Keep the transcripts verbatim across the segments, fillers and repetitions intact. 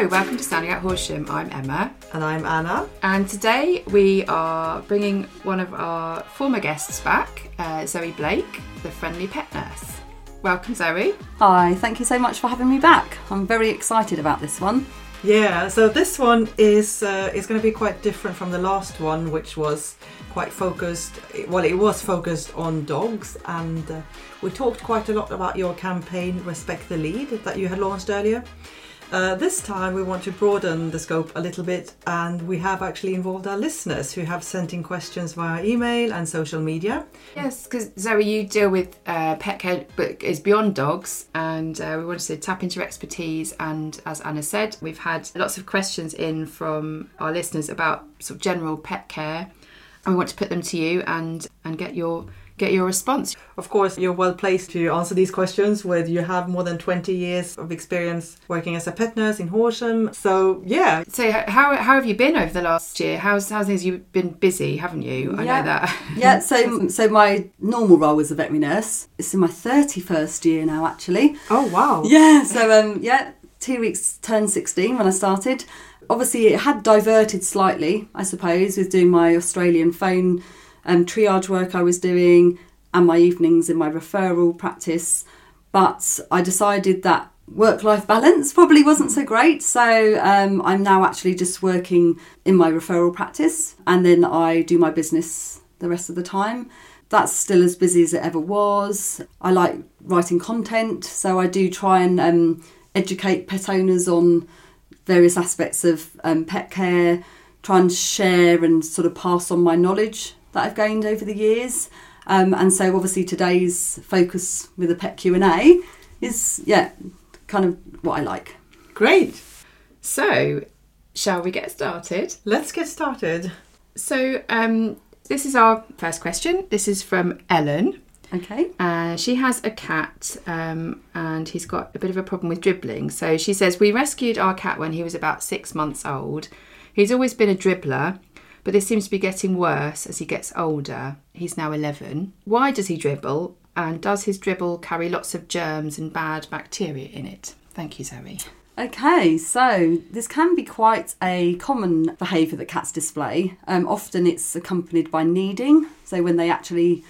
Hello, welcome to Standing Out Horsham. I'm Emma. And I'm Anna. And today we are bringing one of our former guests back, uh, Zoe Blake, the Friendly Pet Nurse. Welcome, Zoe. Hi, thank you so much for having me back. I'm very excited about this one. Yeah, so this one is uh, is going to be quite different from the last one, which was quite focused, well, it was focused on dogs, and uh, we talked quite a lot about your campaign, Respect the Lead, that you had launched earlier. Uh, this time we want to broaden the scope a little bit, and we have actually involved our listeners who have sent in questions via email and social media. Yes, because Zoe, you deal with uh, pet care, but it's beyond dogs, and uh, we wanted to tap into your expertise. And as Anna said, we've had lots of questions in from our listeners about sort of general pet care, and we want to put them to you and and get your get your response. Of course, you're well placed to answer these questions, where you have more than twenty years of experience working as a pet nurse in Horsham. So, yeah. So, how how have you been over the last year? How's how's things? You've been busy, haven't you? I yeah. know that. yeah. So, so my normal role as a veterinary nurse. It's in my thirty-first year now, actually. Oh wow. Yeah. So, um, yeah, two weeks turned sixteen when I started. Obviously, it had diverted slightly, I suppose, with doing my Australian phone. Um, triage work I was doing and my evenings in my referral practice, but I decided that work-life balance probably wasn't so great, so um, I'm now actually just working in my referral practice, and then I do my business the rest of the time. That's still as busy as it ever was. I like writing content, so I do try and um, educate pet owners on various aspects of um, pet care, try and share and sort of pass on my knowledge that I've gained over the years. Um, and so obviously today's focus with a pet Q and A is, yeah, kind of what I like. Great. So, shall we get started? Let's get started. So, um, this is our first question. This is from Ellen. Okay. Uh, she has a cat um, and he's got a bit of a problem with dribbling. So she says, we rescued our cat when he was about six months old. He's always been a dribbler, but this seems to be getting worse as he gets older. He's now eleven. Why does he dribble? And does his dribble carry lots of germs and bad bacteria in it? Thank you, Zoe. Okay, so this can be quite a common behaviour that cats display. Um, often it's accompanied by kneading. So when they actually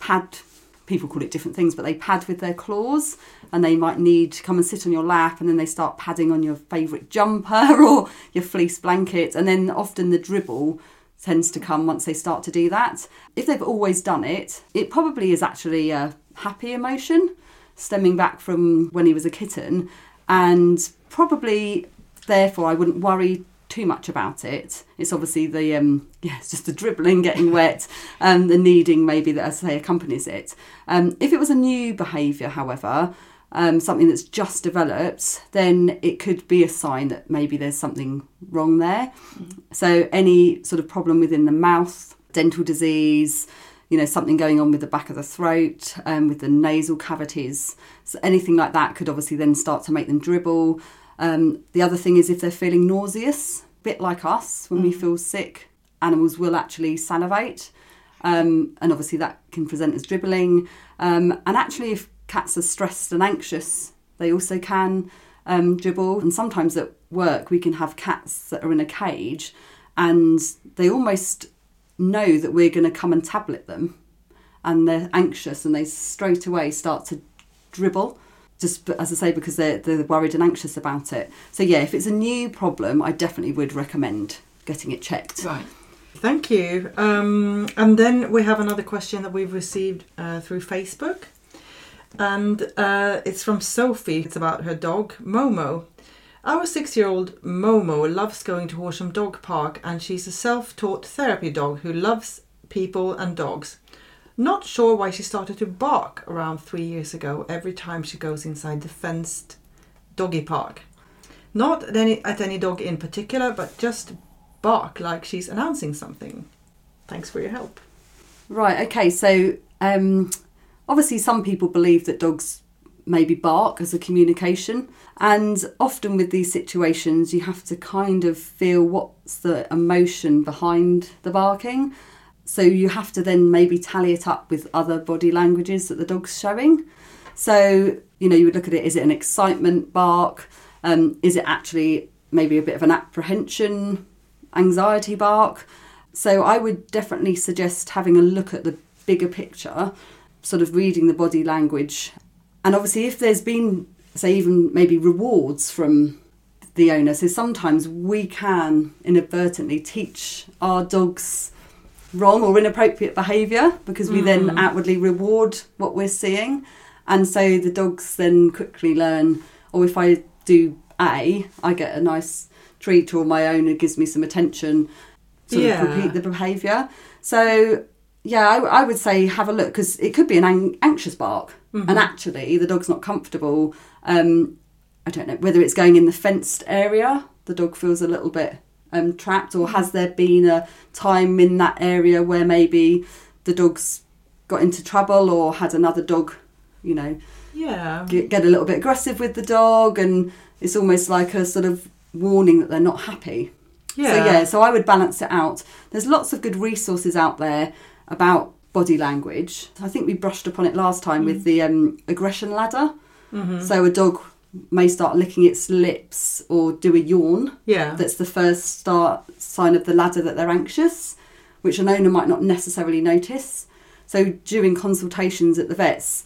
pad, people call it different things, but they pad with their claws, and they might need to come and sit on your lap, and then they start padding on your favourite jumper or your fleece blanket. And then often the dribble tends to come once they start to do that. If they've always done it, it probably is actually a happy emotion stemming back from when he was a kitten, and probably therefore I wouldn't worry too much about it. It's obviously the, um, yeah, it's just the dribbling, getting wet, and the kneading maybe that, as I say, accompanies it. Um, if it was a new behaviour, however, um, something that's just developed, then it could be a sign that maybe there's something wrong there. Mm. So any sort of problem within the mouth, dental disease, you know, something going on with the back of the throat, um, with the nasal cavities, so anything like that could obviously then start to make them dribble. Um, the other thing is if they're feeling nauseous, a bit like us, when mm. we feel sick, animals will actually salivate. Um, and obviously that can present as dribbling. Um, and actually if cats are stressed and anxious, they also can um, dribble. And sometimes at work we can have cats that are in a cage and they almost know that we're going to come and tablet them. And they're anxious and they straight away start to dribble. Just, as I say, because they're, they're worried and anxious about it. So, yeah, if it's a new problem, I definitely would recommend getting it checked. Right. Thank you. Um, and then we have another question that we've received uh, through Facebook. And uh, it's from Sophie. It's about her dog, Momo. Our six-year-old Momo loves going to Horsham Dog Park, and she's a self-taught therapy dog who loves people and dogs. Not sure why she started to bark around three years ago every time she goes inside the fenced doggy park. Not at any, at any dog in particular, but just bark like she's announcing something. Thanks for your help. Right, okay, so um, obviously some people believe that dogs maybe bark as a communication, and often with these situations you have to kind of feel what's the emotion behind the barking. So you have to then maybe tally it up with other body languages that the dog's showing. So, you know, you would look at it, is it an excitement bark? Um, is it actually maybe a bit of an apprehension, anxiety bark. So I would definitely suggest having a look at the bigger picture, sort of reading the body language. And obviously if there's been, say, even maybe rewards from the owner, so sometimes we can inadvertently teach our dogs wrong or inappropriate behaviour because we mm. then outwardly reward what we're seeing. And so the dogs then quickly learn, or oh, if I do A, I get a nice treat, or my owner gives me some attention, sort yeah. of repeat the behaviour. So, yeah, I, I would say have a look, because it could be an ang- anxious bark. Mm-hmm. And actually the dog's not comfortable. Um, I don't know whether it's going in the fenced area, the dog feels a little bit um, trapped, or has there been a time in that area where maybe the dog's got into trouble or had another dog, you know, yeah, get, get a little bit aggressive with the dog, and it's almost like a sort of warning that they're not happy. Yeah. So, yeah, so I would balance it out. There's lots of good resources out there about body language. I think we brushed upon it last time mm. with the um, aggression ladder. Mm-hmm. So a dog may start licking its lips or do a yawn. Yeah. That's the first start sign of the ladder that they're anxious, which an owner might not necessarily notice. So during consultations at the vets,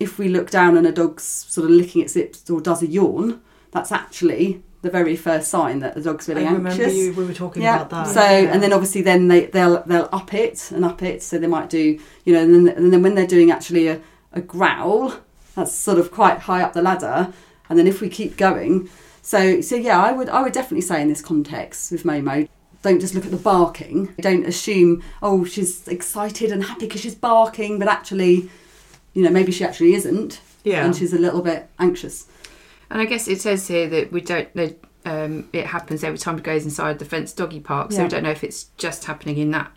if we look down and a dog's sort of licking its lips or does a yawn, that's actually the very first sign that the dog's really I remember anxious. You, we were talking yeah. about that. So, yeah. and then obviously then they, they'll they'll up it and up it. So they might do, you know, and then, and then when they're doing actually a, a growl, that's sort of quite high up the ladder. And then if we keep going, so so yeah, I would I would definitely say in this context with Momo, don't just look at the barking. Don't assume, oh, she's excited and happy because she's barking, but actually, you know, maybe she actually isn't. Yeah. And she's a little bit anxious. And I guess it says here that we don't know, um, it happens every time it goes inside the fenced doggy park, so yeah. we don't know if it's just happening in that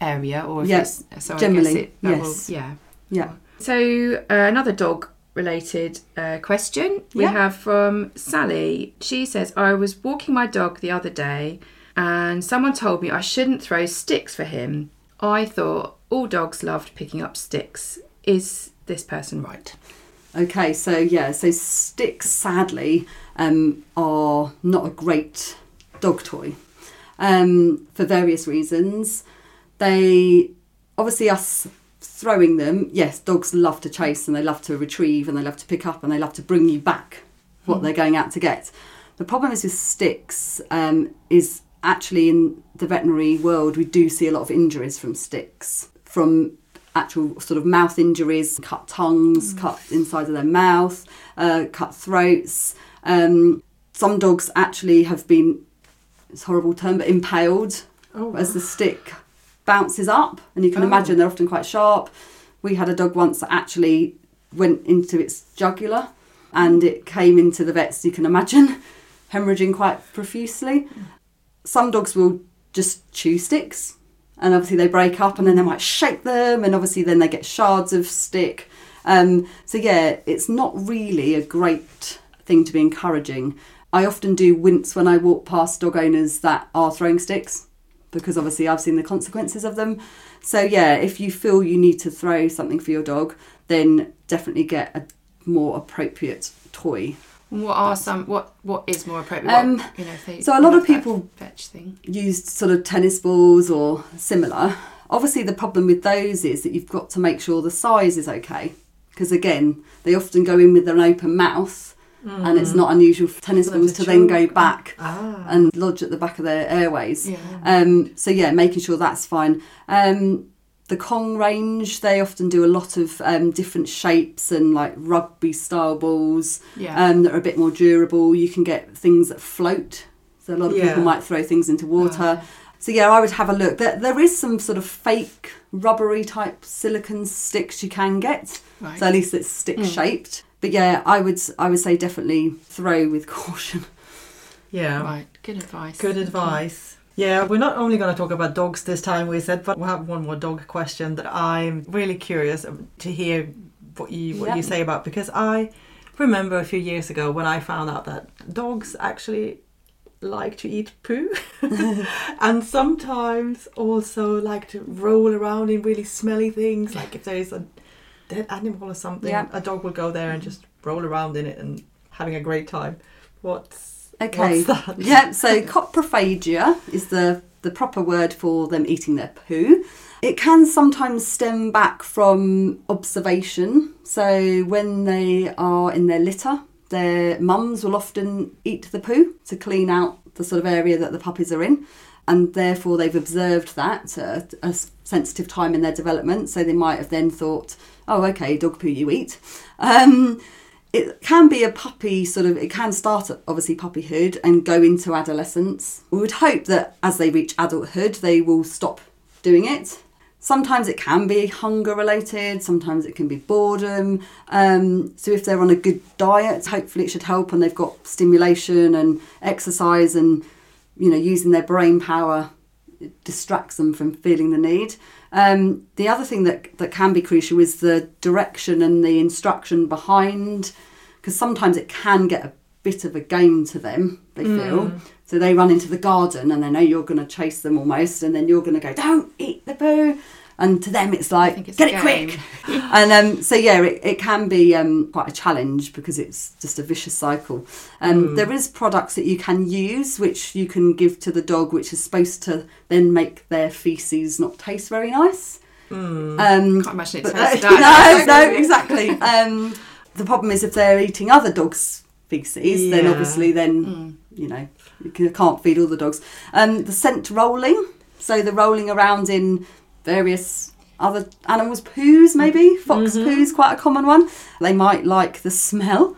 area or if yes. it's... So generally, I guess it, yes. Will, yeah. yeah. So uh, another dog-related uh, question we yeah. have from Sally. She says, I was walking my dog the other day and someone told me I shouldn't throw sticks for him. I thought all dogs loved picking up sticks. Is this person right? Okay, so yeah, so sticks, sadly, um, are not a great dog toy um, for various reasons. They, obviously us throwing them, yes, dogs love to chase and they love to retrieve and they love to pick up and they love to bring you back what mm. they're going out to get. The problem is with sticks um, is actually in the veterinary world, we do see a lot of injuries from sticks, from actual sort of mouth injuries, cut tongues, mm. cut inside of their mouth, uh, cut throats. Um, some dogs actually have been, it's a horrible term, but impaled oh. as the stick bounces up. And you can oh. imagine they're often quite sharp. We had a dog once that actually went into its jugular and it came into the vets, you can imagine, hemorrhaging quite profusely. Mm. Some dogs will just chew sticks. And obviously they break up and then they might shake them and obviously then they get shards of stick. Um, so, yeah, it's not really a great thing to be encouraging. I often do wince when I walk past dog owners that are throwing sticks because obviously I've seen the consequences of them. So, yeah, if you feel you need to throw something for your dog, then definitely get a more appropriate toy. What are some? What what is more appropriate? Um, what, you know, they, so a lot of people fetch thing. Used sort of tennis balls or similar. Obviously, the problem with those is that you've got to make sure the size is okay, because again, they often go in with an open mouth, mm. and it's not unusual for tennis so balls to then go back ah. and lodge at the back of their airways. Yeah. Um, so yeah, making sure that's fine. Um, the Kong range, they often do a lot of um, different shapes and like rugby style balls yeah. um, that are a bit more durable. You can get things that float. So a lot of yeah. people might throw things into water. Oh. So yeah, I would have a look. There, there is some sort of fake rubbery type silicone sticks you can get. Right. So at least it's stick mm. shaped. But yeah, I would I would say definitely throw with caution. Yeah. Right. Good advice. Good advice. Okay. Yeah, we're not only going to talk about dogs this time, we said, but we'll have one more dog question that I'm really curious to hear what you what yeah. you say about, because I remember a few years ago when I found out that dogs actually like to eat poo and sometimes also like to roll around in really smelly things, like if there's a dead animal or something, yeah. a dog will go there and just roll around in it and having a great time. What's Okay. What's that? Yeah, so coprophagia is the, the proper word for them eating their poo. It can sometimes stem back from observation. So when they are in their litter, their mums will often eat the poo to clean out the sort of area that the puppies are in. And therefore they've observed that at a sensitive time in their development. So they might have then thought, oh, okay, dog poo you eat. Um, It can be a puppy sort of, it can start at obviously puppyhood and go into adolescence. We would hope that as they reach adulthood, they will stop doing it. Sometimes it can be hunger related, sometimes it can be boredom. Um, so if they're on a good diet, hopefully it should help and they've got stimulation and exercise and, you know, using their brain power, it distracts them from feeling the need. Um, the other thing that, that can be crucial is the direction and the instruction behind, because sometimes it can get a bit of a game to them, they feel. Mm. So they run into the garden and they know you're going to chase them almost, and then you're going to go, don't eat the poo. And to them it's like, it's get it quick. And um, so, yeah, it, it can be um, quite a challenge because it's just a vicious cycle. Um, mm. There is products that you can use, which you can give to the dog, which is supposed to then make their faeces not taste very nice. Mm. Um, Can't imagine it tastes nice. No, no, exactly. um, the problem is if they're eating other dogs' faeces, yeah. then obviously then, mm. you know, you can't feed all the dogs. Um, the scent rolling, so the rolling around in various other animals' poos, maybe. Fox mm-hmm. poos, quite a common one. They might like the smell.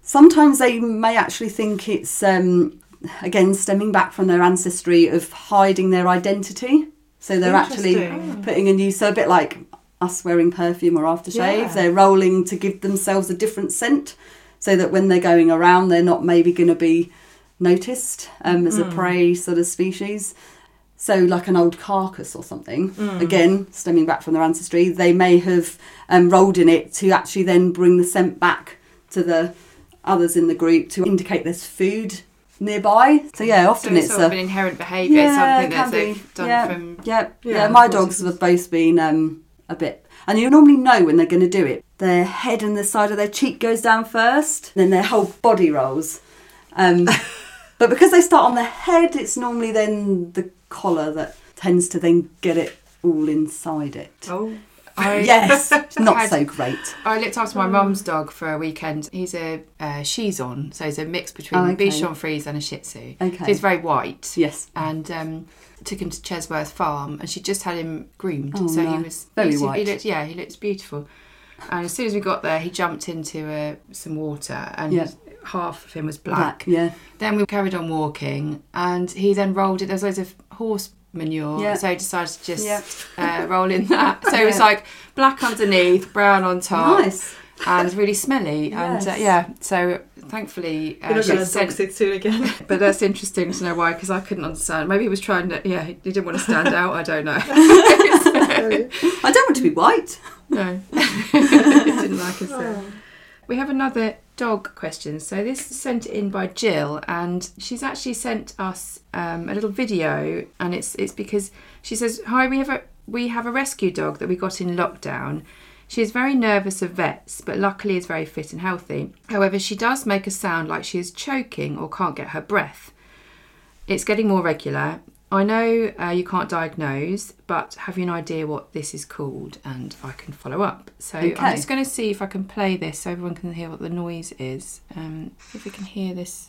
Sometimes they may actually think it's, um, again, stemming back from their ancestry of hiding their identity. So they're actually putting a new, so a bit like us wearing perfume or aftershave. Yeah. They're rolling to give themselves a different scent so that when they're going around, they're not maybe going to be noticed um, as mm. a prey sort of species. So like an old carcass or something, mm. again, stemming back from their ancestry, they may have um, rolled in it to actually then bring the scent back to the others in the group to indicate there's food nearby. So, yeah, often so it's, it's sort a, of an inherent behaviour, yeah, something that they've done yeah, from... Yeah, yeah, yeah my dogs have both been um, a bit... And you normally know when they're going to do it. Their head and the side of their cheek goes down first, then their whole body rolls. Um, but because they start on the head, it's normally then the collar that tends to then get it all inside it. Oh, I, yes, not I had, so great. I looked after my oh. mum's dog for a weekend. He's a uh, Shizon, so he's a mix between oh, okay. a Bichon Frise and a Shih Tzu. Okay, so he's very white. Yes, and um, took him to Chesworth farm, and she just had him groomed, oh, so no. he was very white. He looked, yeah, he looked beautiful. And as soon as we got there, he jumped into uh, some water, and yeah. half of him was black. black. Yeah. Then we carried on walking, and he then rolled it. There was loads of horse manure, yeah. so he decided to just yeah. uh, roll in that. So yeah. it was like black underneath, brown on top, nice. And really smelly. Yes. And uh, yeah, so thanefully, uh, she sent too again. But that's interesting to know why, because I couldn't understand. Maybe he was trying to. Yeah, he didn't want to stand out. I don't know. So, I don't want to be white. No, didn't like us. Oh. We have another dog question. So this is sent in by Jill, and she's actually sent us um, a little video, and it's it's because she says, "Hi, we have a we have a rescue dog that we got in lockdown. She is very nervous of vets, but luckily is very fit and healthy. However, she does make a sound like she is choking or can't get her breath. It's getting more regular. I know uh, you can't diagnose, but have you an idea what this is called? And I can follow up." So okay. I'm just going to see if I can play this so everyone can hear what the noise is. Um, if we can hear this.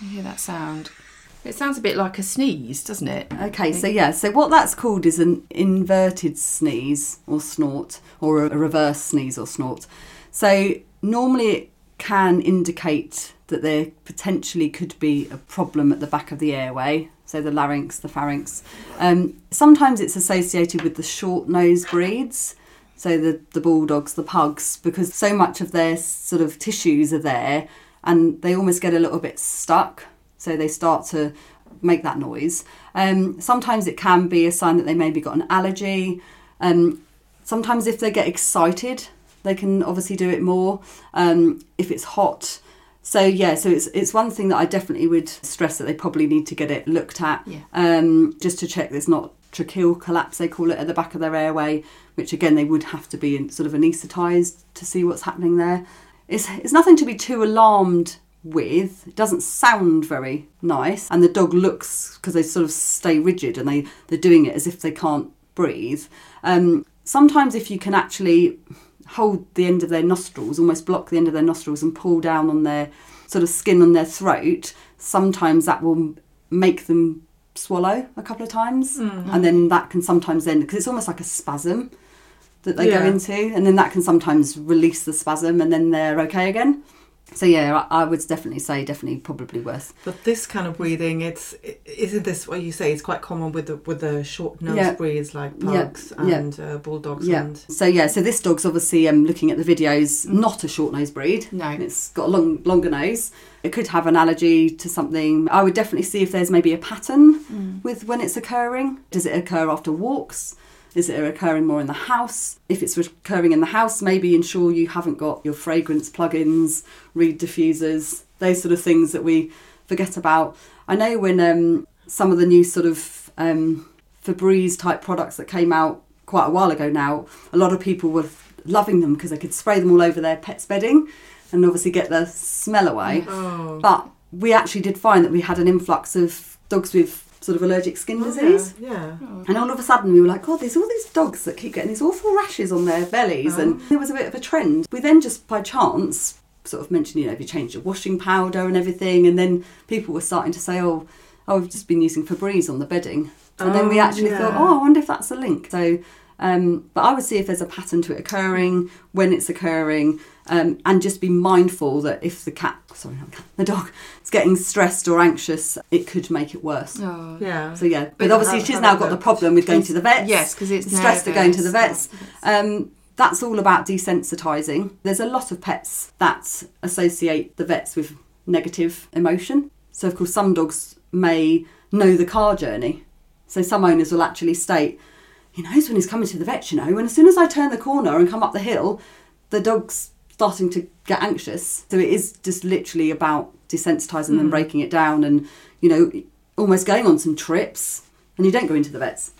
You hear that sound? It sounds a bit like a sneeze, doesn't it? Okay, so yeah, so what that's called is an inverted sneeze or snort, or a reverse sneeze or snort. So normally it can indicate that there potentially could be a problem at the back of the airway, so the larynx, the pharynx. Um, sometimes it's associated with the short-nosed breeds, so the, the bulldogs, the pugs, because so much of their sort of tissues are there and they almost get a little bit stuck, so they start to make that noise. Um, sometimes it can be a sign that they maybe got an allergy. Um, sometimes if they get excited, they can obviously do it more um, if it's hot. So, yeah, so it's it's one thing that I definitely would stress that they probably need to get it looked at, yeah. um, just to check there's not tracheal collapse, they call it, at the back of their airway, which again they would have to be in, sort of anaesthetised to see what's happening there. It's, it's nothing to be too alarmed with. It doesn't sound very nice, and the dog looks, because they sort of stay rigid and they, they're doing it as if they can't breathe. Um, sometimes if you can actually hold the end of their nostrils, almost block the end of their nostrils and pull down on their sort of skin on their throat, sometimes that will make them swallow a couple of times, mm. and then that can sometimes end, because it's almost like a spasm that they yeah. go into, and then that can sometimes release the spasm and then they're okay again. So yeah, I would definitely say definitely probably worse. But this kind of breathing, it's isn't this what you say? It's quite common with the with the short nose yeah. breeds like pugs yeah. and yeah. Uh, bulldogs. Yeah. And so yeah, so this dog's obviously um, looking at the videos, not a short nose breed. No, it's got a long longer nose. It could have an allergy to something. I would definitely see if there's maybe a pattern mm. with when it's occurring. Does it occur after walks? Is it occurring more in the house? If it's recurring in the house, maybe ensure you haven't got your fragrance plugins, reed diffusers, those sort of things that we forget about. I know when um, some of the new sort of um, Febreze type products that came out quite a while ago now, a lot of people were loving them because they could spray them all over their pet's bedding and obviously get the smell away. Oh. But we actually did find that we had an influx of dogs with sort of allergic skin disease. Oh, yeah. yeah. And all of a sudden we were like, God, there's all these dogs that keep getting these awful rashes on their bellies. Oh. And there was a bit of a trend. We then just by chance sort of mentioned, you know, if you change your washing powder and everything, and then people were starting to say, oh, oh I've just been using Febreze on the bedding. And oh, then we actually yeah. thought, oh, I wonder if that's a link. So, um, but I would see if there's a pattern to it occurring, when it's occurring, um, and just be mindful that if the cat, sorry, not the cat, the dog, getting stressed or anxious, it could make it worse. Oh, yeah. So yeah, but, but obviously she's now got the problem with going to the vets. Yes, because it's stressed at going to the vets. Um, that's all about desensitising. There's a lot of pets that associate the vets with negative emotion. So of course some dogs may know the car journey. So some owners will actually state, he knows when he's coming to the vet, you know, and as soon as I turn the corner and come up the hill, the dog's starting to get anxious. So it is just literally about desensitising mm. them, breaking it down, and you know, almost going on some trips, and you don't go into the vets.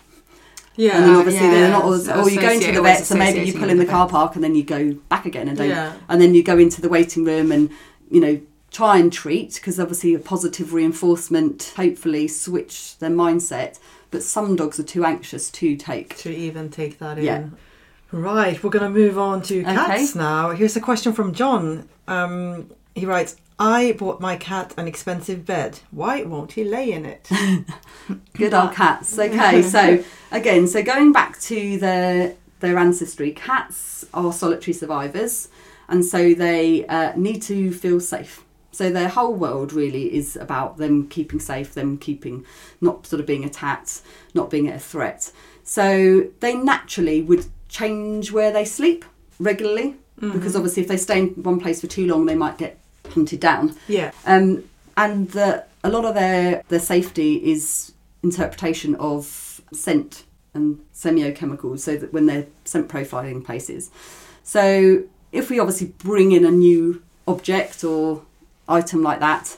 Yeah, and then obviously yeah, they're not. Always, or you go into the vets, and maybe you pull in the, the car park, and then you go back again, and don't. Yeah. And then you go into the waiting room, and you know, try and treat, because obviously a positive reinforcement hopefully switch their mindset. But some dogs are too anxious to take to even take that in. Yeah. Right, we're going to move on to cats okay. now. Here's a question from John. Um, he writes, I bought my cat an expensive bed. Why won't he lay in it? Good old cats. Okay, so again, so going back to their, their ancestry, cats are solitary survivors, and so they uh, need to feel safe. So their whole world really is about them keeping safe, them keeping, not sort of being attacked, not being a threat. So they naturally would change where they sleep regularly, mm-hmm. because obviously if they stay in one place for too long, they might get hunted down. Yeah. Um, and the, a lot of their, their safety is interpretation of scent and semiochemicals, so that when they're scent profiling places. So if we obviously bring in a new object or item like that,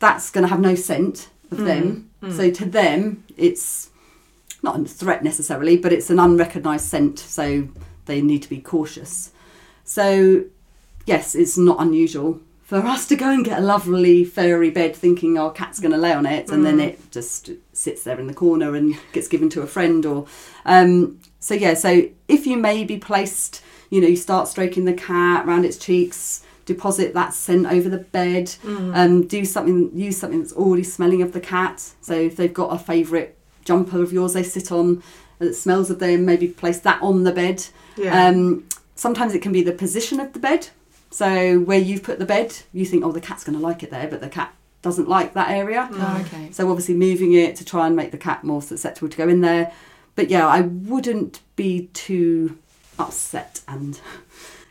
that's going to have no scent of mm-hmm. them. Mm-hmm. So to them, it's not a threat necessarily, but it's an unrecognised scent, so they need to be cautious. So yes, it's not unusual for us to go and get a lovely furry bed thinking our cat's going to lay on it, and mm. then it just sits there in the corner and gets given to a friend. Or um, so yeah, so if you may be placed, you know, you start stroking the cat around its cheeks, deposit that scent over the bed, mm. um, do something, use something that's already smelling of the cat. So if they've got a favourite jumper of yours they sit on that smells of them, maybe place that on the bed. Yeah. Um, sometimes it can be the position of the bed. So where you've put the bed, you think, oh, the cat's going to like it there, but the cat doesn't like that area. Oh, okay. So obviously moving it to try and make the cat more susceptible to go in there. But yeah, I wouldn't be too upset and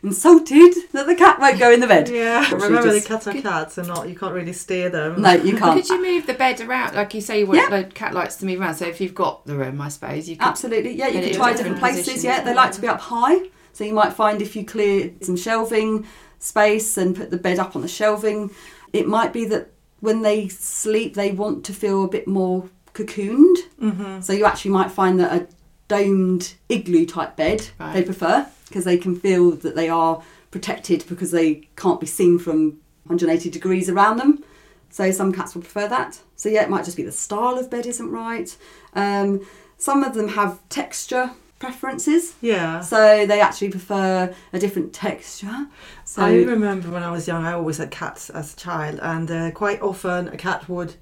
insulted that the cat won't go in the bed. Yeah, remember just, the cats are cats and not, you can't really steer them. No, you can't. Could you move the bed around? Like you say, you want, yeah. the cat likes to move around. So if you've got the room, I suppose, you can. Absolutely, yeah, you can try different places. Positions. Yeah, they like to be up high. So you might find if you clear some shelving space and put the bed up on the shelving, it might be that when they sleep, they want to feel a bit more cocooned. Mm-hmm. So you actually might find that a domed igloo type bed right. they prefer, because they can feel that they are protected because they can't be seen from one hundred eighty degrees around them. So some cats will prefer that. So yeah, it might just be the style of bed isn't right. Um, some of them have texture preferences. Yeah. So they actually prefer a different texture. So I remember when I was young, I always had cats as a child, and uh, quite often a cat would,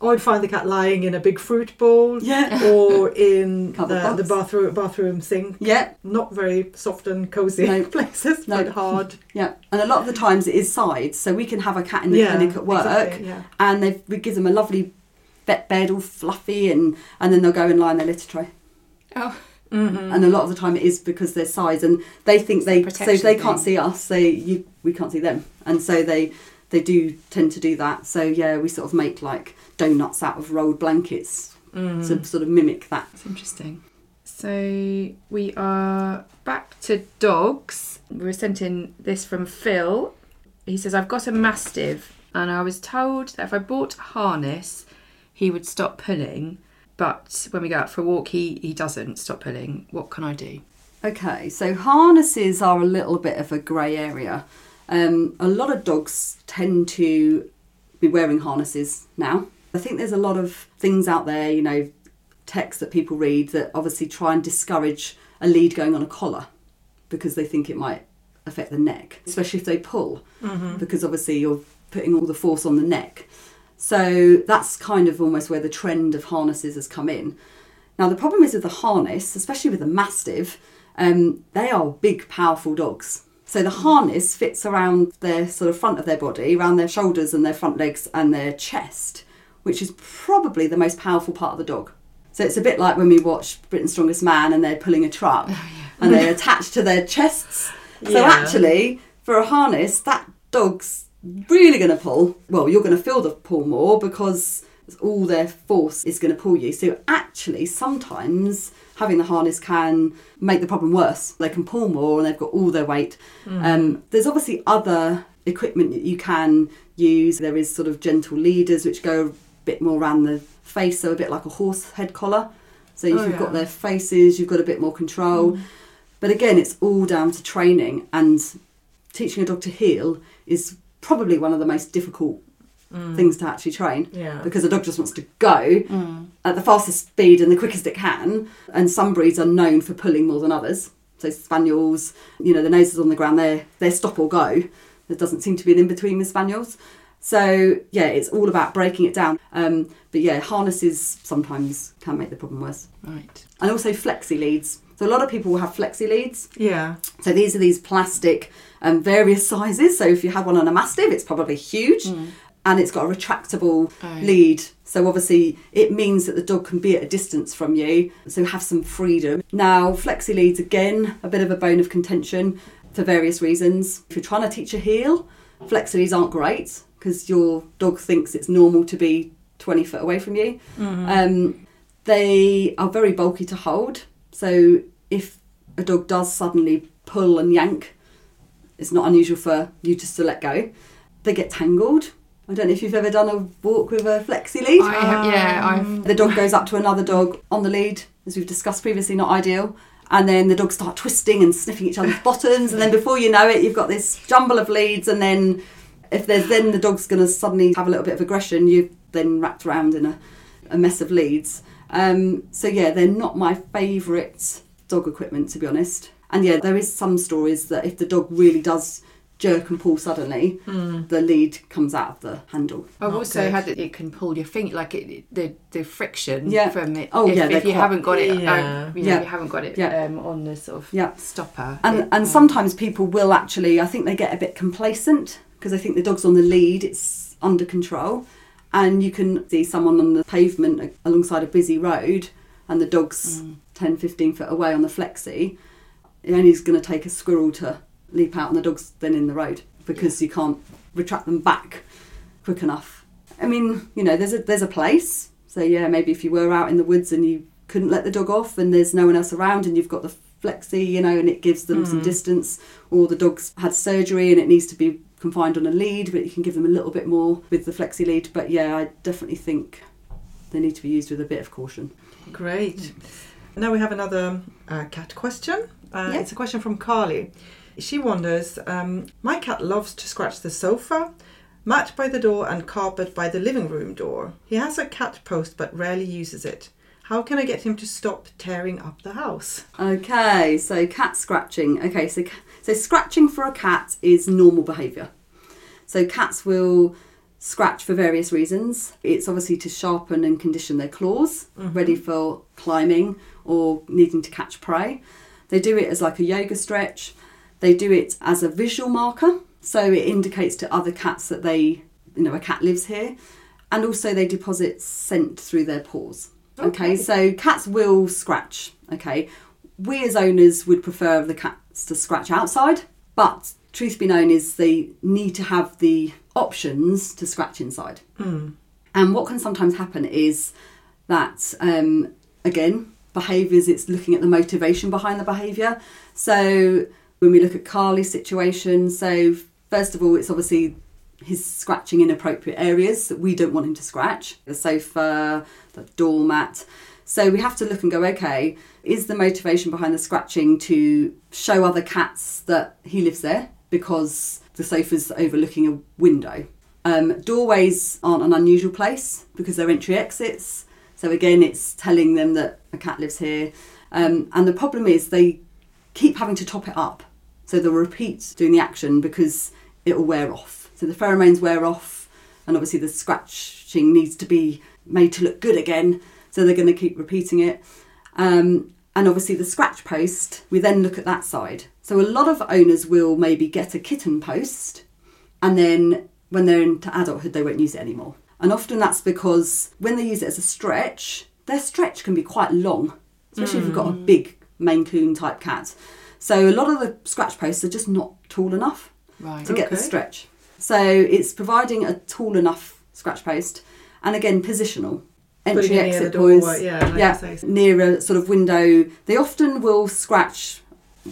I would find the cat lying in a big fruit bowl yeah. or in the, the bathroom bathroom sink. Yeah. Not very soft and cosy no. places, no. but hard. Yeah. And a lot of the times it is sides. So we can have a cat in the yeah, clinic at work exactly, yeah. and we give them a lovely vet bed all fluffy and, and then they'll go and lie on their litter tray. Oh. Mm-hmm. And a lot of the time it is because they're sides and they think it's they, so they thing. Can't see us, they, you, we can't see them. And so they... They do tend to do that. So, yeah, we sort of make, like, donuts out of rolled blankets mm. to sort of mimic that. That's interesting. So we are back to dogs. We were sent in this from Phil. He says, I've got a Mastiff, and I was told that if I bought a harness, he would stop pulling. But when we go out for a walk, he, he doesn't stop pulling. What can I do? Okay, so harnesses are a little bit of a grey area. Um, a lot of dogs tend to be wearing harnesses now. I think there's a lot of things out there, you know, texts that people read that obviously try and discourage a lead going on a collar because they think it might affect the neck, especially if they pull, mm-hmm. because obviously you're putting all the force on the neck. So that's kind of almost where the trend of harnesses has come in. Now, the problem is with the harness, especially with the Mastiff, um, they are big, powerful dogs. So the harness fits around their sort of front of their body, around their shoulders and their front legs and their chest, which is probably the most powerful part of the dog. So it's a bit like when we watch Britain's Strongest Man and they're pulling a truck oh, yeah. and they're attached to their chests. So yeah. actually, for a harness, that dog's really going to pull. Well, you're going to feel the pull more because all their force is going to pull you. So actually, sometimes having the harness can make the problem worse. They can pull more and they've got all their weight. Mm. Um, there's obviously other equipment that you can use. There is sort of gentle leaders which go a bit more around the face, so a bit like a horse head collar. So if oh, you've yeah. got their faces, you've got a bit more control. Mm. But again, it's all down to training, and teaching a dog to heel is probably one of the most difficult Mm. things to actually train yeah. because a dog just wants to go mm. at the fastest speed and the quickest it can, and some breeds are known for pulling more than others. So spaniels, you know, the noses on the ground, they're they're stop or go. There doesn't seem to be an in-between with spaniels. So yeah, it's all about breaking it down, um, but yeah, harnesses sometimes can make the problem worse. Right. And also flexi leads. So a lot of people will have flexi leads. Yeah. So these are these plastic um, various sizes. So if you have one on a Mastiff, it's probably huge. Mm. And it's got a retractable oh. lead. So obviously it means that the dog can be at a distance from you. So have some freedom. Now, flexi leads, again, a bit of a bone of contention for various reasons. If you're trying to teach a heel, flexi leads aren't great because your dog thinks it's normal to be twenty foot away from you. Mm-hmm. Um, they are very bulky to hold. So if a dog does suddenly pull and yank, it's not unusual for you just to let go. They get tangled. I don't know if you've ever done a walk with a flexi lead. I have, yeah. I've... The dog goes up to another dog on the lead, as we've discussed previously, not ideal. And then the dogs start twisting and sniffing each other's bottoms. And then before you know it, you've got this jumble of leads. And then if there's then the dog's going to suddenly have a little bit of aggression, you're then wrapped around in a, a mess of leads. Um, so, yeah, they're not my favourite dog equipment, to be honest. And, yeah, there is some stories that if the dog really does jerk and pull suddenly, mm. the lead comes out of the handle. I've Not also good. had it, it can pull your finger, like it, the the friction yeah. from it. Oh if, yeah, if you quite, haven't got it, yeah. um, you know, yeah. you haven't got it yeah. um, on the sort of yeah. stopper. And it, and um, sometimes people will actually, I think they get a bit complacent because I think the dog's on the lead, it's under control, and you can see someone on the pavement alongside a busy road, and the dog's mm. ten, fifteen foot away on the flexi. It only is going to take a squirrel to leap out and the dog's then in the road because yeah. you can't retract them back quick enough. I mean, you know, there's a there's a place. So yeah, maybe if you were out in the woods and you couldn't let the dog off and there's no one else around and you've got the flexi, you know, and it gives them mm. some distance, or the dog's had surgery and it needs to be confined on a lead, but you can give them a little bit more with the flexi lead. But yeah, I definitely think they need to be used with a bit of caution. Great. Now we have another uh, cat question. Uh, yeah. It's a question from Carly. She wonders, um, my cat loves to scratch the sofa, mat by the door and carpet by the living room door. He has a cat post but rarely uses it. How can I get him to stop tearing up the house? Okay, so cat scratching. Okay, so so scratching for a cat is normal behaviour. So cats will scratch for various reasons. It's obviously to sharpen and condition their claws, mm-hmm. ready for climbing or needing to catch prey. They do it as like a yoga stretch. They do it as a visual marker. So it indicates to other cats that they, you know, a cat lives here. And also they deposit scent through their paws. Okay. okay, so cats will scratch, okay? We as owners would prefer the cats to scratch outside, but truth be known is they need to have the options to scratch inside. Mm. And what can sometimes happen is that, um, again, behaviours, it's looking at the motivation behind the behaviour. So when we look at Carly's situation, so first of all, it's obviously his scratching inappropriate areas that we don't want him to scratch, the sofa, the doormat. So we have to look and go, okay, is the motivation behind the scratching to show other cats that he lives there because the sofa's overlooking a window? Um, doorways aren't an unusual place because they're entry exits. So again, it's telling them that a cat lives here. Um, and the problem is they keep having to top it up. So they'll repeat doing the action because it will wear off. So the pheromones wear off and obviously the scratching needs to be made to look good again. So they're going to keep repeating it. Um, and obviously the scratch post, we then look at that side. So a lot of owners will maybe get a kitten post and then when they're into adulthood, they won't use it anymore. And often that's because when they use it as a stretch, their stretch can be quite long, especially mm. if you've got a big Maine Coon type cat. So a lot of the scratch posts are just not tall enough right, to okay. get the stretch. So it's providing a tall enough scratch post and again, positional. Entry exit points, yeah, like yeah near a sort of window. They often will scratch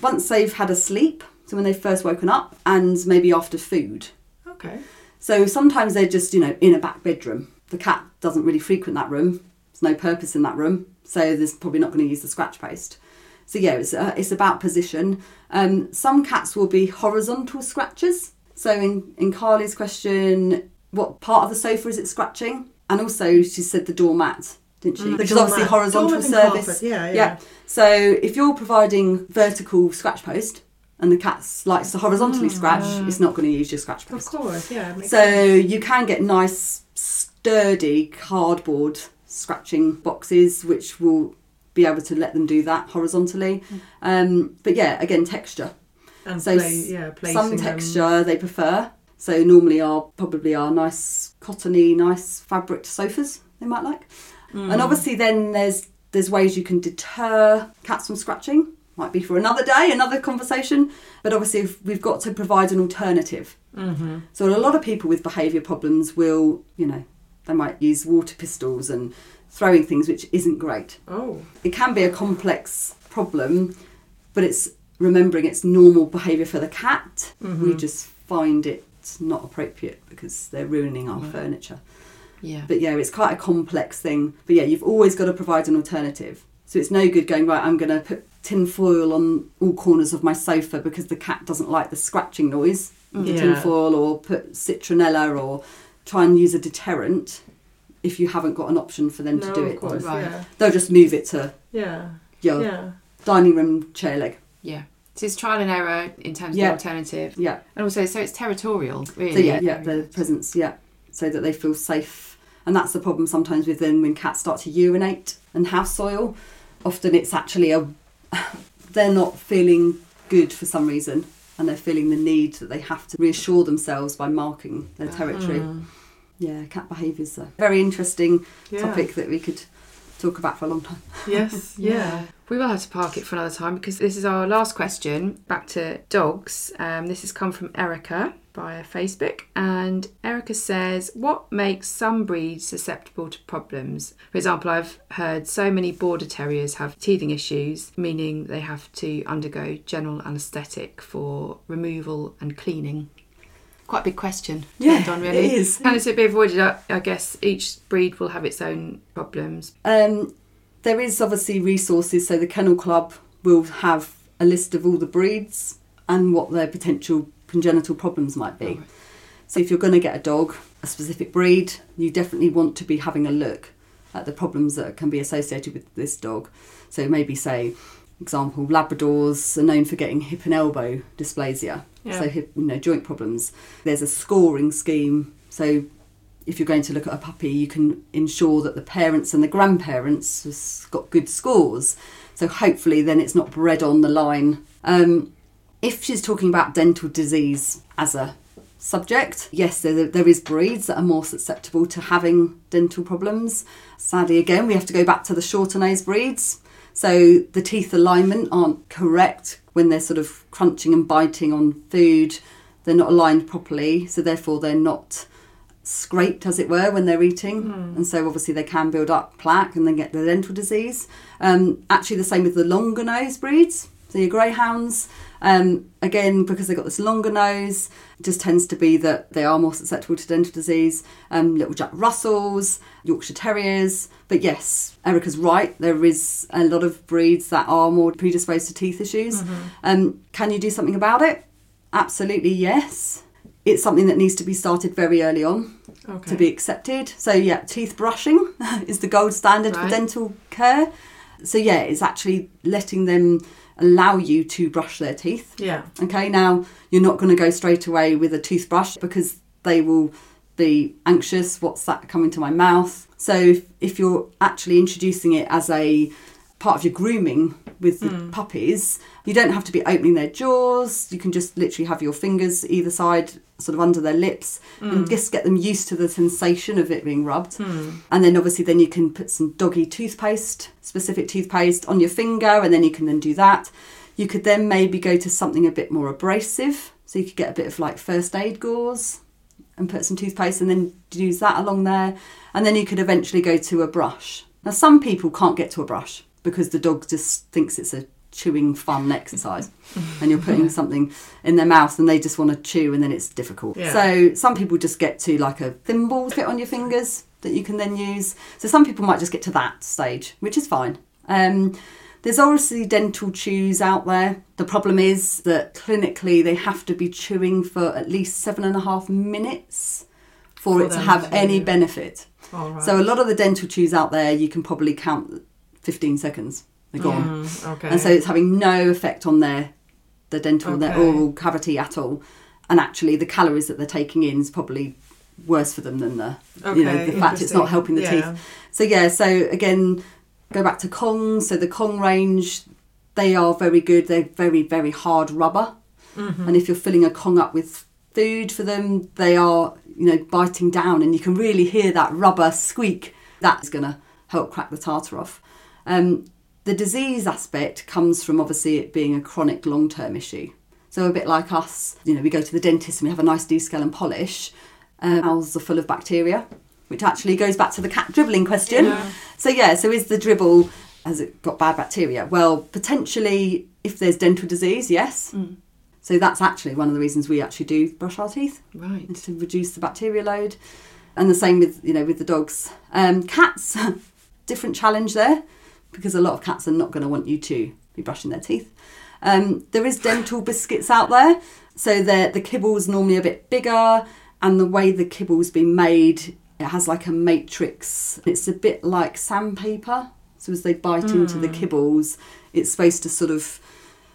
once they've had a sleep, so when they've first woken up and maybe after food. Okay. So sometimes they're just, you know, in a back bedroom. The cat doesn't really frequent that room. There's no purpose in that room. So there's probably not going to use the scratch post. So yeah, it's, uh, it's about position. Um, some cats will be horizontal scratchers. So in, in Carly's question, what part of the sofa is it scratching? And also she said the doormat, didn't she? Mm, Which is obviously horizontal surface. Yeah, yeah, yeah. So if you're providing vertical scratch post and the cat likes to horizontally mm. scratch, it's not going to use your scratch post. Of course, yeah. So sense. You can get nice, sturdy cardboard scratching boxes which will be able to let them do that horizontally. Mm. Um, but yeah, again, texture. And so play, yeah, some texture them. They prefer. So normally are probably our nice cottony, nice fabric sofas they might like. Mm. And obviously then there's there's ways you can deter cats from scratching. Might be for another day, another conversation. But obviously we've got to provide an alternative. Mm-hmm. So a lot of people with behaviour problems will, you know, they might use water pistols and throwing things, which isn't great. Oh, it can be a complex problem, but it's remembering it's normal behaviour for the cat, mm-hmm. we just find it not appropriate because they're ruining our right. furniture. Yeah. But yeah, it's quite a complex thing. But yeah, you've always got to provide an alternative. So it's no good going, right, I'm going to put tin foil on all corners of my sofa because the cat doesn't like the scratching noise. Get yeah. tin foil or put citronella or try and use a deterrent if you haven't got an option for them no, to do it. Course, right. yeah. They'll just move it to yeah. your yeah. dining room chair leg. Yeah. So it's trial and error in terms yeah. of the alternative. Yeah. And also, so it's territorial, really. So yeah, yeah, their presence, yeah. So that they feel safe. And that's the problem sometimes with them when cats start to urinate and house soil. Often it's actually a... they're not feeling good for some reason. And they're feeling the need that they have to reassure themselves by marking their territory. Uh-huh. Yeah, cat behaviour's a very interesting yeah. topic that we could talk about for a long time. Yes, yeah. We will have to park it for another time because this is our last question back to dogs. Um, this has come from Erica via Facebook, and Erica says, what makes some breeds susceptible to problems? For example, I've heard so many border terriers have teething issues, meaning they have to undergo general anaesthetic for removal and cleaning. quite a big question. Yeah, on, really. It is. Can it be avoided? I, I guess each breed will have its own problems. Um, there is obviously resources. So the Kennel Club will have a list of all the breeds and what their potential congenital problems might be. Right. So if you're going to get a dog, a specific breed, you definitely want to be having a look at the problems that can be associated with this dog. So maybe, say, example, Labradors are known for getting hip and elbow dysplasia, yeah. so hip, you know, joint problems. There's a scoring scheme. So if you're going to look at a puppy, you can ensure that the parents and the grandparents have got good scores. So hopefully then it's not bred on the line. Um, if she's talking about dental disease as a subject, yes, there, there is breeds that are more susceptible to having dental problems. Sadly, again, we have to go back to the shorter nose breeds. So the teeth alignment aren't correct when they're sort of crunching and biting on food. They're not aligned properly, so therefore they're not scraped, as it were, when they're eating. Mm. And so obviously they can build up plaque and then get the dental disease. Um, actually the same with the longer nose breeds. So your greyhounds, um, again, because they've got this longer nose, it just tends to be that they are more susceptible to dental disease. Um, little Jack Russells, Yorkshire Terriers. But yes, Erica's right. There is a lot of breeds that are more predisposed to teeth issues. Mm-hmm. Um, can you do something about it? Absolutely, yes. It's something that needs to be started very early on okay. to be accepted. So yeah, teeth brushing is the gold standard right. for dental care. So yeah, it's actually letting them allow you to brush their teeth. Yeah. Okay, now you're not going to go straight away with a toothbrush because they will be anxious. What's that coming to my mouth? So if, if you're actually introducing it as a part of your grooming with the mm. puppies, you don't have to be opening their jaws. You can just literally have your fingers either side sort of under their lips mm. and just get them used to the sensation of it being rubbed. Mm. And then obviously then you can put some doggy toothpaste, specific toothpaste on your finger, and then you can then do that. You could then maybe go to something a bit more abrasive. So you could get a bit of like first aid gauze and put some toothpaste and then use that along there. And then you could eventually go to a brush. Now some people can't get to a brush because the dog just thinks it's a chewing fun exercise and you're putting something in their mouth and they just want to chew and then it's difficult. Yeah. So some people just get to like a thimble fit on your fingers that you can then use. So some people might just get to that stage, which is fine. Um, there's obviously dental chews out there. The problem is that clinically they have to be chewing for at least seven and a half minutes for, for it to have to any benefit. All right. So a lot of the dental chews out there, you can probably count fifteen seconds, they're gone. Mm, okay. And so it's having no effect on their, their dental, okay. their oral cavity at all. And actually the calories that they're taking in is probably worse for them than the, okay, you know, the fact it's not helping the yeah. teeth. So yeah, so again, go back to Kong. So the Kong range, they are very good. They're very, very hard rubber. Mm-hmm. And if you're filling a Kong up with food for them, they are, you know, biting down and you can really hear that rubber squeak. That's going to help crack the tartar off. Um, the disease aspect comes from obviously it being a chronic long-term issue. So a bit like us, you know, we go to the dentist and we have a nice descale and polish. Um, mouths are full of bacteria, which actually goes back to the cat dribbling question. Yeah. So yeah, so is the dribble, has it got bad bacteria? Well, potentially if there's dental disease, yes. Mm. So that's actually one of the reasons we actually do brush our teeth. Right. To reduce the bacteria load. And the same with, you know, with the dogs. Um, cats, different challenge there. Because a lot of cats are not going to want you to be brushing their teeth. Um, there is dental biscuits out there. So the kibble's normally a bit bigger and the way the kibble's been made, it has like a matrix. It's a bit like sandpaper. So as they bite mm. into the kibbles, it's supposed to sort of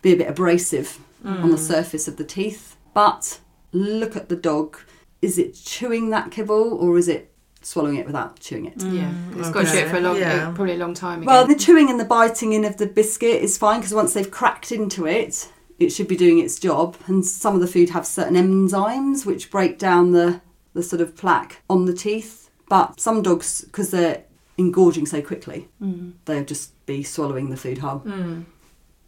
be a bit abrasive mm. on the surface of the teeth. But look at the dog. Is it chewing that kibble or is it swallowing it without chewing it? Yeah, it's okay. got to chew it for a long, yeah. probably a long time again. Well, the chewing and the biting in of the biscuit is fine because once they've cracked into it, it should be doing its job. And some of the food have certain enzymes which break down the, the sort of plaque on the teeth. But some dogs, because they're engorging so quickly, mm. they'll just be swallowing the food whole. Mm.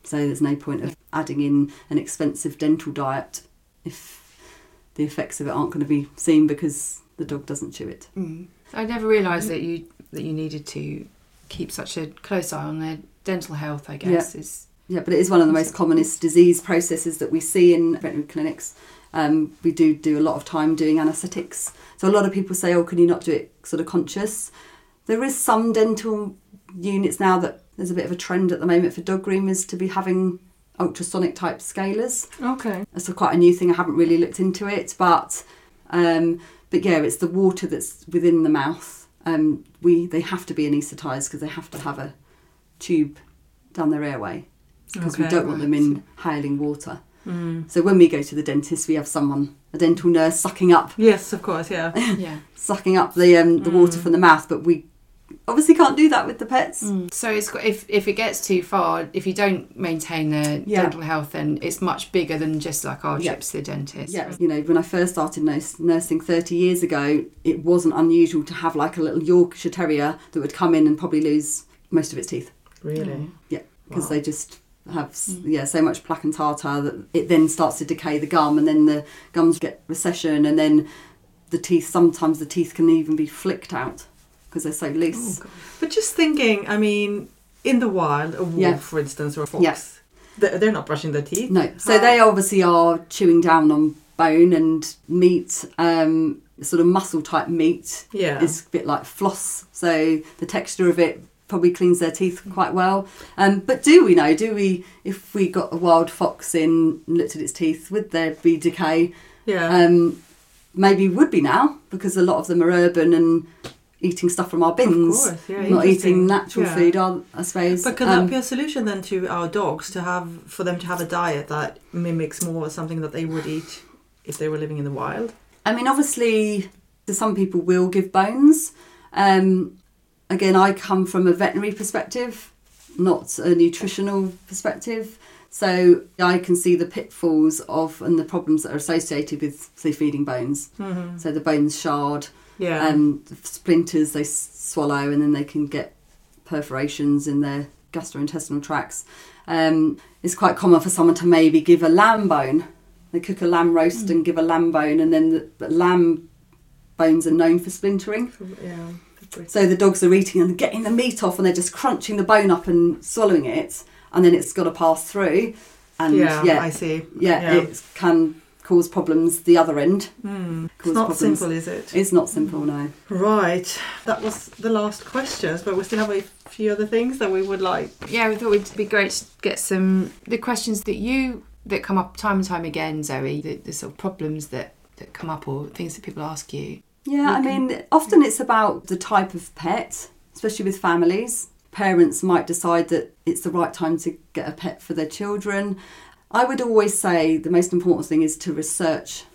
So there's no point of adding in an expensive dental diet if the effects of it aren't going to be seen because the dog doesn't chew it. Mm. I never realised that you that you needed to keep such a close eye on their dental health, I guess. Yeah, yeah but it is one of the most commonest disease processes that we see in veterinary clinics. Um, we do do a lot of time doing anaesthetics. So a lot of people say, oh, can you not do it sort of conscious? There is some dental units now that there's a bit of a trend at the moment for dog groomers to be having ultrasonic type scalers. Okay. That's a, quite a new thing. I haven't really looked into it, but um, but yeah, it's the water that's within the mouth. Um, we They have to be anaesthetised because they have to have a tube down their airway because okay, we don't right. want them inhaling water. Mm. So when we go to the dentist, we have someone, a dental nurse, sucking up. Yes, of course, yeah, yeah, sucking up the um, the mm. water from the mouth. But we obviously can't do that with the pets. Mm. So it's got, if if it gets too far, if you don't maintain the yeah. dental health, then it's much bigger than just like our yeah. trips to the dentist. Yeah, you know, when I first started nurse, nursing thirty years ago, it wasn't unusual to have like a little Yorkshire Terrier that would come in and probably lose most of its teeth. Really? Yeah, because wow. they just have yeah so much plaque and tartar that it then starts to decay the gum, and then the gums get recession, and then the teeth, sometimes the teeth can even be flicked out because they're so loose. Oh, but just thinking, I mean, in the wild, a wolf yeah. for instance, or a fox, yeah. they're not brushing their teeth. No, so How? They obviously are chewing down on bone and meat, um, sort of muscle type meat yeah. is a bit like floss, so the texture of it probably cleans their teeth quite well. Um, but do we know, do we, if we got a wild fox in and looked at its teeth, would there be decay? Yeah. Um, maybe would be now, because a lot of them are urban and eating stuff from our bins, of course, yeah, not eating natural yeah. food, I, I suppose. But could um, that be a solution then to our dogs, to have, for them to have a diet that mimics more something that they would eat if they were living in the wild? I mean, obviously, some people will give bones. Um, Again, I come from a veterinary perspective, not a nutritional perspective. So I can see the pitfalls of and the problems that are associated with, say, feeding bones. Mm-hmm. So the bones shard, yeah. um, the splinters, they swallow, and then they can get perforations in their gastrointestinal tracts. Um, it's quite common for someone to maybe give a lamb bone. They cook a lamb roast mm. and give a lamb bone, and then the but lamb bones are known for splintering. Yeah. So the dogs are eating and getting the meat off, and they're just crunching the bone up and swallowing it, and then it's got to pass through. And yeah, yeah I see. Yeah, yeah, it can cause problems the other end. Mm. It's not problems. Simple, is it? It's not simple, no. Right. That was the last questions, but we still have a few other things that we would like. Yeah, we thought it'd be great to get some the questions that you that come up time and time again, Zoe. The, the sort of problems that, that come up, or things that people ask you. Yeah, I mean, often it's about the type of pet, especially with families. Parents might decide that it's the right time to get a pet for their children. I would always say the most important thing is to research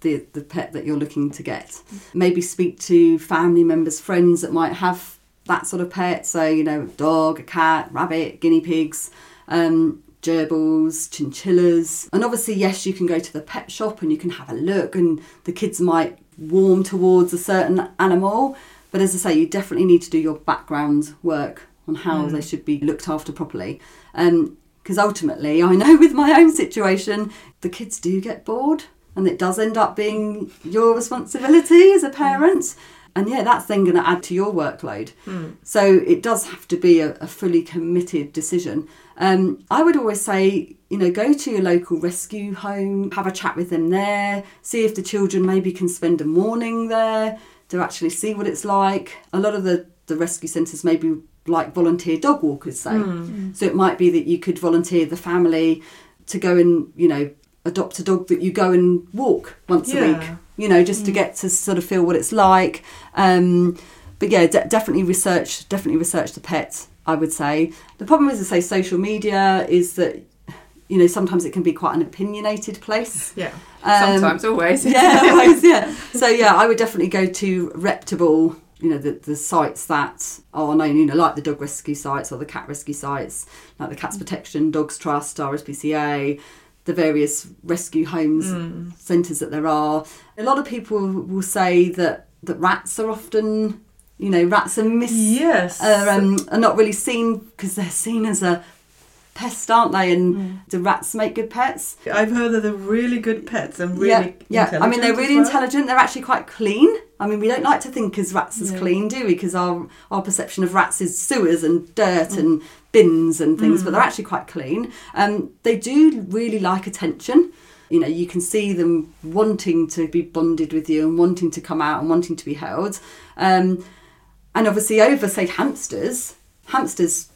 the, the pet that you're looking to get. Maybe speak to family members, friends that might have that sort of pet. So, you know, a dog, a cat, rabbit, guinea pigs, um, gerbils, chinchillas. And obviously, yes, you can go to the pet shop and you can have a look, and the kids might warm towards a certain animal, but as I say, you definitely need to do your background work on how mm. they should be looked after properly, um because ultimately I know with my own situation the kids do get bored, and it does end up being your responsibility as a parent, mm. and yeah that's then going to add to your workload. mm. So it does have to be a, a fully committed decision. um I would always say, you know, go to your local rescue home, have a chat with them there, see if the children maybe can spend a morning there to actually see what it's like. A lot of the, the rescue centres maybe like volunteer dog walkers, say. Mm. So it might be that you could volunteer the family to go and, you know, adopt a dog that you go and walk once yeah. a week, you know, just mm. to get to sort of feel what it's like. Um, but yeah, de- definitely research, definitely research the pet, I would say. The problem is, I say, social media is that, you know, sometimes it can be quite an opinionated place. Yeah, um, sometimes, always. yeah, always, yeah. So, yeah, I would definitely go to reputable, you know, the, the sites that are known, you know, like the dog rescue sites or the cat rescue sites, like the Cats Protection, Dogs Trust, R S P C A, the various rescue homes mm. centres that there are. A lot of people will say that, that rats are often, you know, rats are, mis- yes. are, um, are not really seen because they're seen as a pests, aren't they? And mm. do rats make good pets? I've heard that they're really good pets and really yeah, yeah. intelligent. I mean, they're really well. intelligent. They're actually quite clean. I mean, we don't like to think as rats as yeah. clean, do we? Because our, our perception of rats is sewers and dirt mm. and bins and things, mm. but they're actually quite clean. Um, they do really like attention. You know, you can see them wanting to be bonded with you and wanting to come out and wanting to be held. Um, and obviously over, say, hamsters, hamsters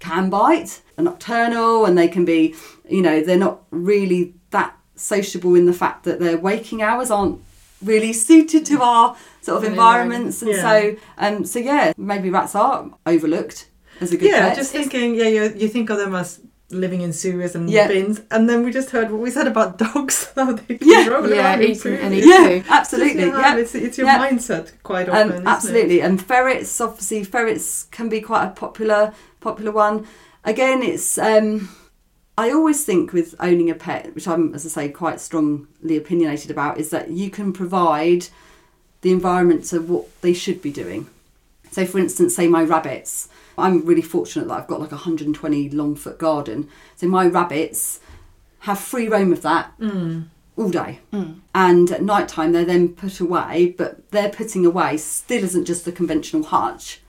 can bite, they're nocturnal, and they can be, you know, they're not really that sociable in the fact that their waking hours aren't really suited to our sort of environments. And yeah. so, um, so yeah, maybe rats are overlooked as a good yeah, pet. Just thinking, yeah, you, you think of them as living in sewers and yeah. bins, and then we just heard what we said about dogs, how they can yeah. roll yeah, around eating and eat yeah, food. Absolutely. Yeah. It's, it's your yeah. mindset quite often, um, isn't absolutely. It? And ferrets, obviously, ferrets can be quite a popular popular one. Again, it's... Um, I always think with owning a pet, which I'm, as I say, quite strongly opinionated about, is that you can provide the environment to what they should be doing. So, for instance, say my rabbits. I'm really fortunate that I've got like a one hundred twenty long foot garden. So my rabbits have free roam of that mm. all day. Mm. And at night time, they're then put away, but their putting away still isn't just the conventional hutch.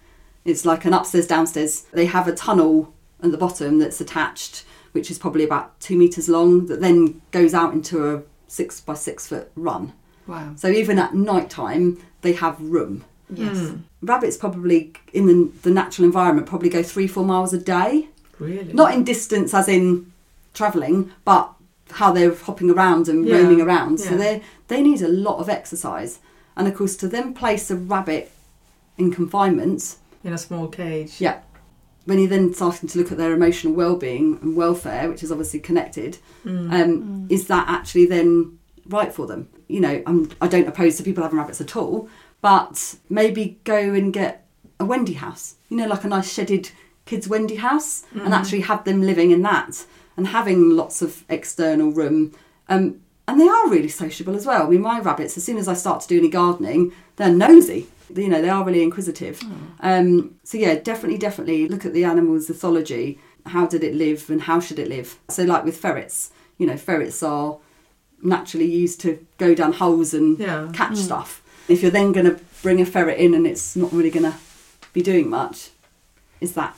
It's like an upstairs, downstairs. They have a tunnel at the bottom that's attached, which is probably about two metres long, that then goes out into a six by six foot run. Wow. So even at night time, they have room. Yes. Mm. Rabbits probably, in the, the natural environment, probably go three, four miles a day. Really? Not in distance as in travelling, but how they're hopping around and yeah. roaming around. Yeah. So they they need a lot of exercise. And, of course, to then place a rabbit in confinement... in a small cage. Yeah. When you're then starting to look at their emotional well-being and welfare, which is obviously connected, mm. Um, mm. is that actually then right for them? You know, I'm, I don't oppose to people having rabbits at all, but maybe go and get a Wendy house, you know, like a nice shedded kids' Wendy house, mm. and actually have them living in that and having lots of external room. Um, and they are really sociable as well. I mean, my rabbits, as soon as I start to do any gardening, they're nosy. You know, they are really inquisitive. Mm. Um, so, yeah, definitely, definitely look at the animal's ethology. How did it live and how should it live? So, like with ferrets, you know, ferrets are naturally used to go down holes and yeah. catch mm. stuff. If you're then going to bring a ferret in and it's not really going to be doing much, is that,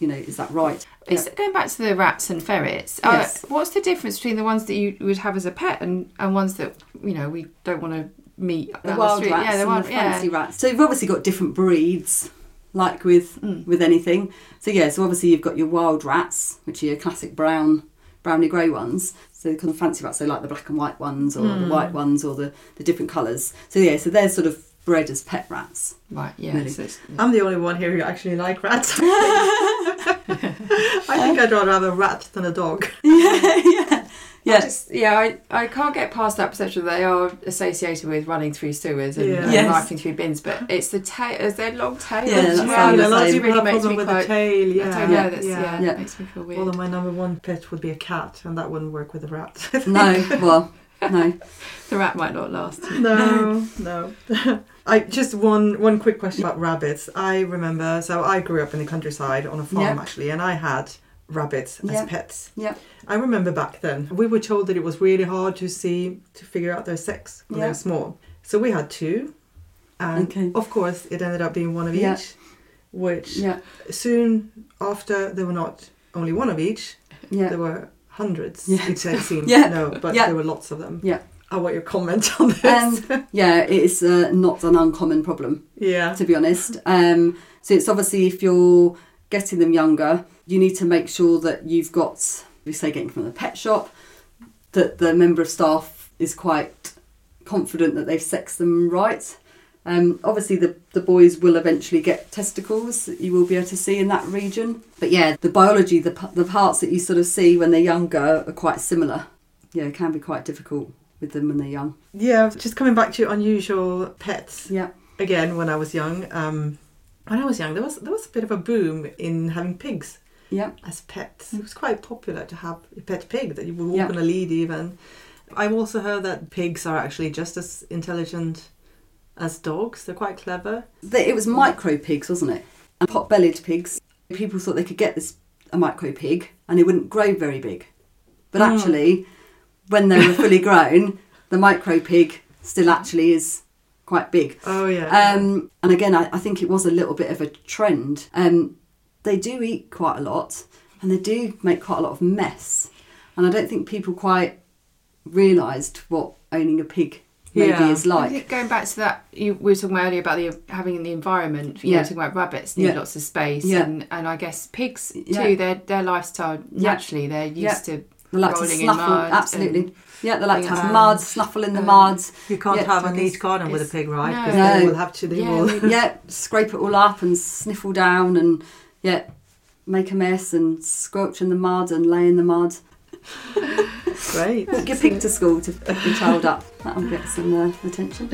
you know, is that right? It's going back to the rats and ferrets. Yes. Uh, what's the difference between the ones that you would have as a pet and, and ones that, you know, we don't want to meet the down wild the rats, yeah, the wild, and the fancy yeah. rats. So you've obviously got different breeds, like with mm. with anything. So yeah, so obviously you've got your wild rats, which are your classic brown, browny grey ones. So the kind of fancy rats, so like the black and white ones, or mm. the white ones, or the, the different colours. So yeah, so they're sort of bred as pet rats. Right. Yeah. Really. So yeah. I'm the only one here who actually like rats. I think I'd rather have a rat than a dog. Yeah. Yeah. Yeah, I, just, yeah I, I can't get past that perception that they are associated with running through sewers and, yeah. and yes. knifing through bins, but it's the tail, it's their long tail. Yeah, that's yeah, the really problem makes me with quite, the tail, yeah. I don't know, that's, yeah, yeah, yeah. It makes me feel weird. Although my number one pet would be a cat, and that wouldn't work with a rat. No, well, no. The rat might not last. No, no. I just one, one quick question about rabbits. I remember, so I grew up in the countryside on a farm, yep. actually, and I had... rabbits as yeah. pets. Yeah. I remember back then we were told that it was really hard to see to figure out their sex when yeah. they were small. So we had two, and okay. of course it ended up being one of yeah. each. Which yeah. soon after there were not only one of each. Yeah. There were hundreds. Yeah. It seemed yeah. no, but yeah. there were lots of them. Yeah. I want your comment on this. Um, yeah, it's uh, not an uncommon problem. Yeah. To be honest, um, so it's obviously if you're getting them younger, you need to make sure that you've got, we say getting from the pet shop, that the member of staff is quite confident that they've sexed them right. Um, obviously the, the boys will eventually get testicles that you will be able to see in that region. But yeah, the biology, the, the parts that you sort of see when they're younger are quite similar. Yeah, it can be quite difficult with them when they're young. Yeah, just coming back to unusual pets. Yeah. Again, when I was young, um, when I was young, there was there was a bit of a boom in having pigs yep. as pets. It was quite popular to have a pet pig that you would walk yep. on a lead even. I've also heard that pigs are actually just as intelligent as dogs. They're quite clever. It was micro pigs, wasn't it? And pot-bellied pigs. People thought they could get this a micro pig and it wouldn't grow very big. But mm. actually, when they were fully grown, the micro pig still actually is... quite big. Oh, yeah. Um, and again, I, I think it was a little bit of a trend. Um, they do eat quite a lot and they do make quite a lot of mess. And I don't think people quite realised what owning a pig maybe yeah. is like. I think going back to that, you, we were talking earlier about the having the environment. You yeah. were talking about rabbits need yeah. lots of space, yeah. and, and I guess pigs too. Yeah. Their their lifestyle naturally yeah. they're used yeah. to. They like rolling to snuffle, in mud absolutely. Yeah, they like to have um, mud, snuffle in the um, muds. You can't yeah, have a neat garden with a pig, right? Because no. they will have to do yeah, all. Yeah, scrape it all up and sniffle down and, yeah, make a mess and squelch in the mud and lay in the mud. Great. Take your pig to school to pick your child up. That'll get some uh, attention.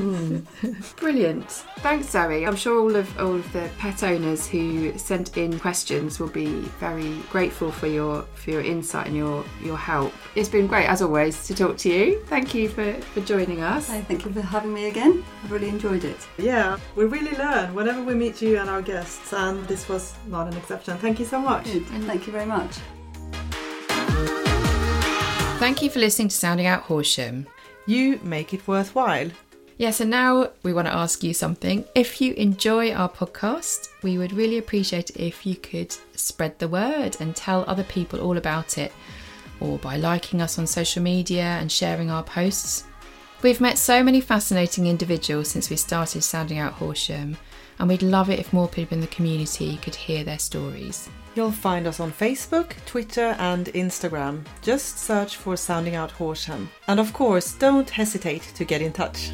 Mm. Brilliant. Thanks, Zoe. I'm sure all of all of the pet owners who sent in questions will be very grateful for your for your insight and your, your help. It's been great, as always, to talk to you. Thank you for, for joining us. Hey, thank you for having me again. I've really enjoyed it. Yeah, we really learn whenever we meet you and our guests, and this was not an exception. Thank you so much. Good. And thank you very much. Thank you for listening to Standing Out Horsham. You make it worthwhile. Yes, yeah, so and now we want to ask you something. If you enjoy our podcast, we would really appreciate it if you could spread the word and tell other people all about it, or by liking us on social media and sharing our posts. We've met so many fascinating individuals since we started Standing Out Horsham, and we'd love it if more people in the community could hear their stories. You'll find us on Facebook, Twitter and Instagram. Just search for Standing Out Horsham. And of course, don't hesitate to get in touch.